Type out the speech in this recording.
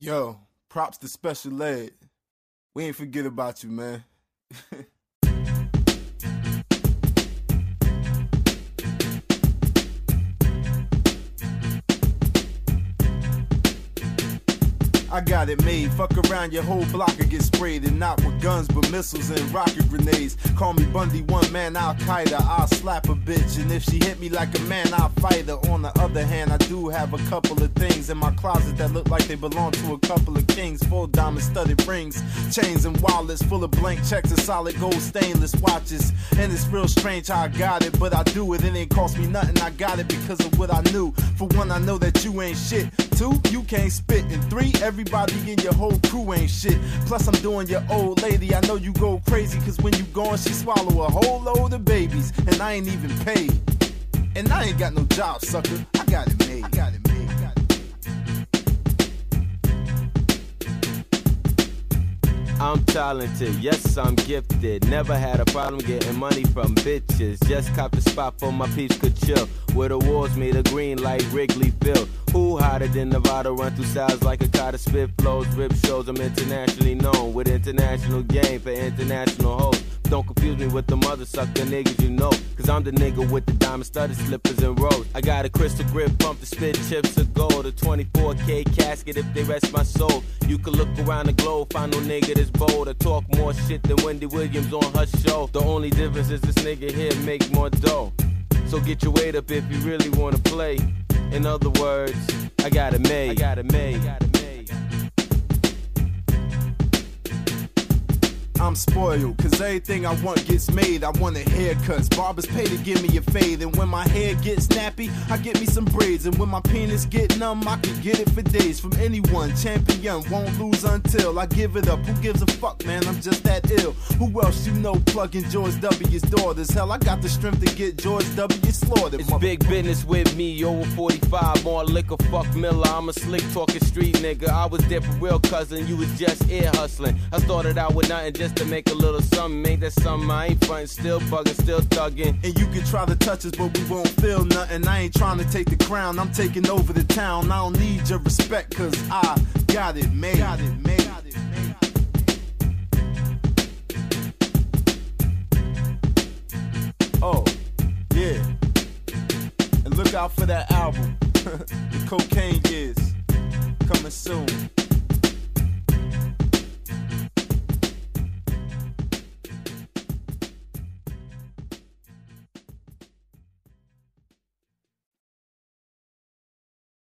Yo, props to Special Ed. We ain't forget about you, man. I got it made. Fuck around, your whole block will get sprayed, and not with guns, but missiles and rocket grenades. Call me Bundy, one man Al Qaeda. I'll slap a bitch, and if she hit me like a man, I'll fight her. On the other hand, I do have a couple of things in my closet that look like they belong to a couple of kings. Full diamond studded rings, chains and wallets full of blank checks and solid gold stainless watches. And it's real strange how I got it, but I do it. It ain't cost me nothing. I got it because of what I knew. For one, I know that you ain't shit. Two, you can't spit. And three, everybody in your whole crew ain't shit. Plus, I'm doing your old lady. I know you go crazy, cause when you gone, she swallow a whole load of babies. And I ain't even paid. And I ain't got no job, sucker. I got it made. I got it made. I got it made. I'm talented. Yes, I'm gifted. Never had a problem getting money from bitches. Just copped a spot for my peeps could chill. Where the walls made a green like Wrigleyville. Who hotter than Nevada? Run through sides like a cotter. Spit flows, rip shows. I'm internationally known with international game for international hoes. Don't confuse me with the mother sucker niggas you know. Cause I'm the nigga with the diamond studded slippers and rolls. I got a crystal grip pump to spit chips of gold. A 24K casket if they rest my soul. You can look around the globe, find no nigga that's bold. I talk more shit than Wendy Williams on her show. The only difference is this nigga here make more dough. So get your weight up if you really wanna play. In other words, I got it made. I got it made. I got it made. I'm spoiled, cause everything I want gets made. I want a haircut. Barbers pay to give me a fade. And when my hair gets nappy, I get me some braids. And when my penis get numb, I can get it for days. From anyone, champion, won't lose until I give it up. Who gives a fuck, man? I'm just that ill. Who else you know plugging George W.'s daughters? Hell, I got the strength to get George W. slaughtered. It's big business with me, over 45. More liquor, fuck Miller. I'm a slick talking street nigga. I was there for real, cousin. You was just ear hustling. I started out with nothing just to make a little something, make that something. I ain't frontin', still buggin', still thuggin'. And you can try to touch us, but we won't feel nothing. I ain't trying to take the crown, I'm taking over the town. I don't need your respect, cause I got it made. Got it made. Got it made. Oh, yeah. And look out for that album, The Cocaine Years, coming soon.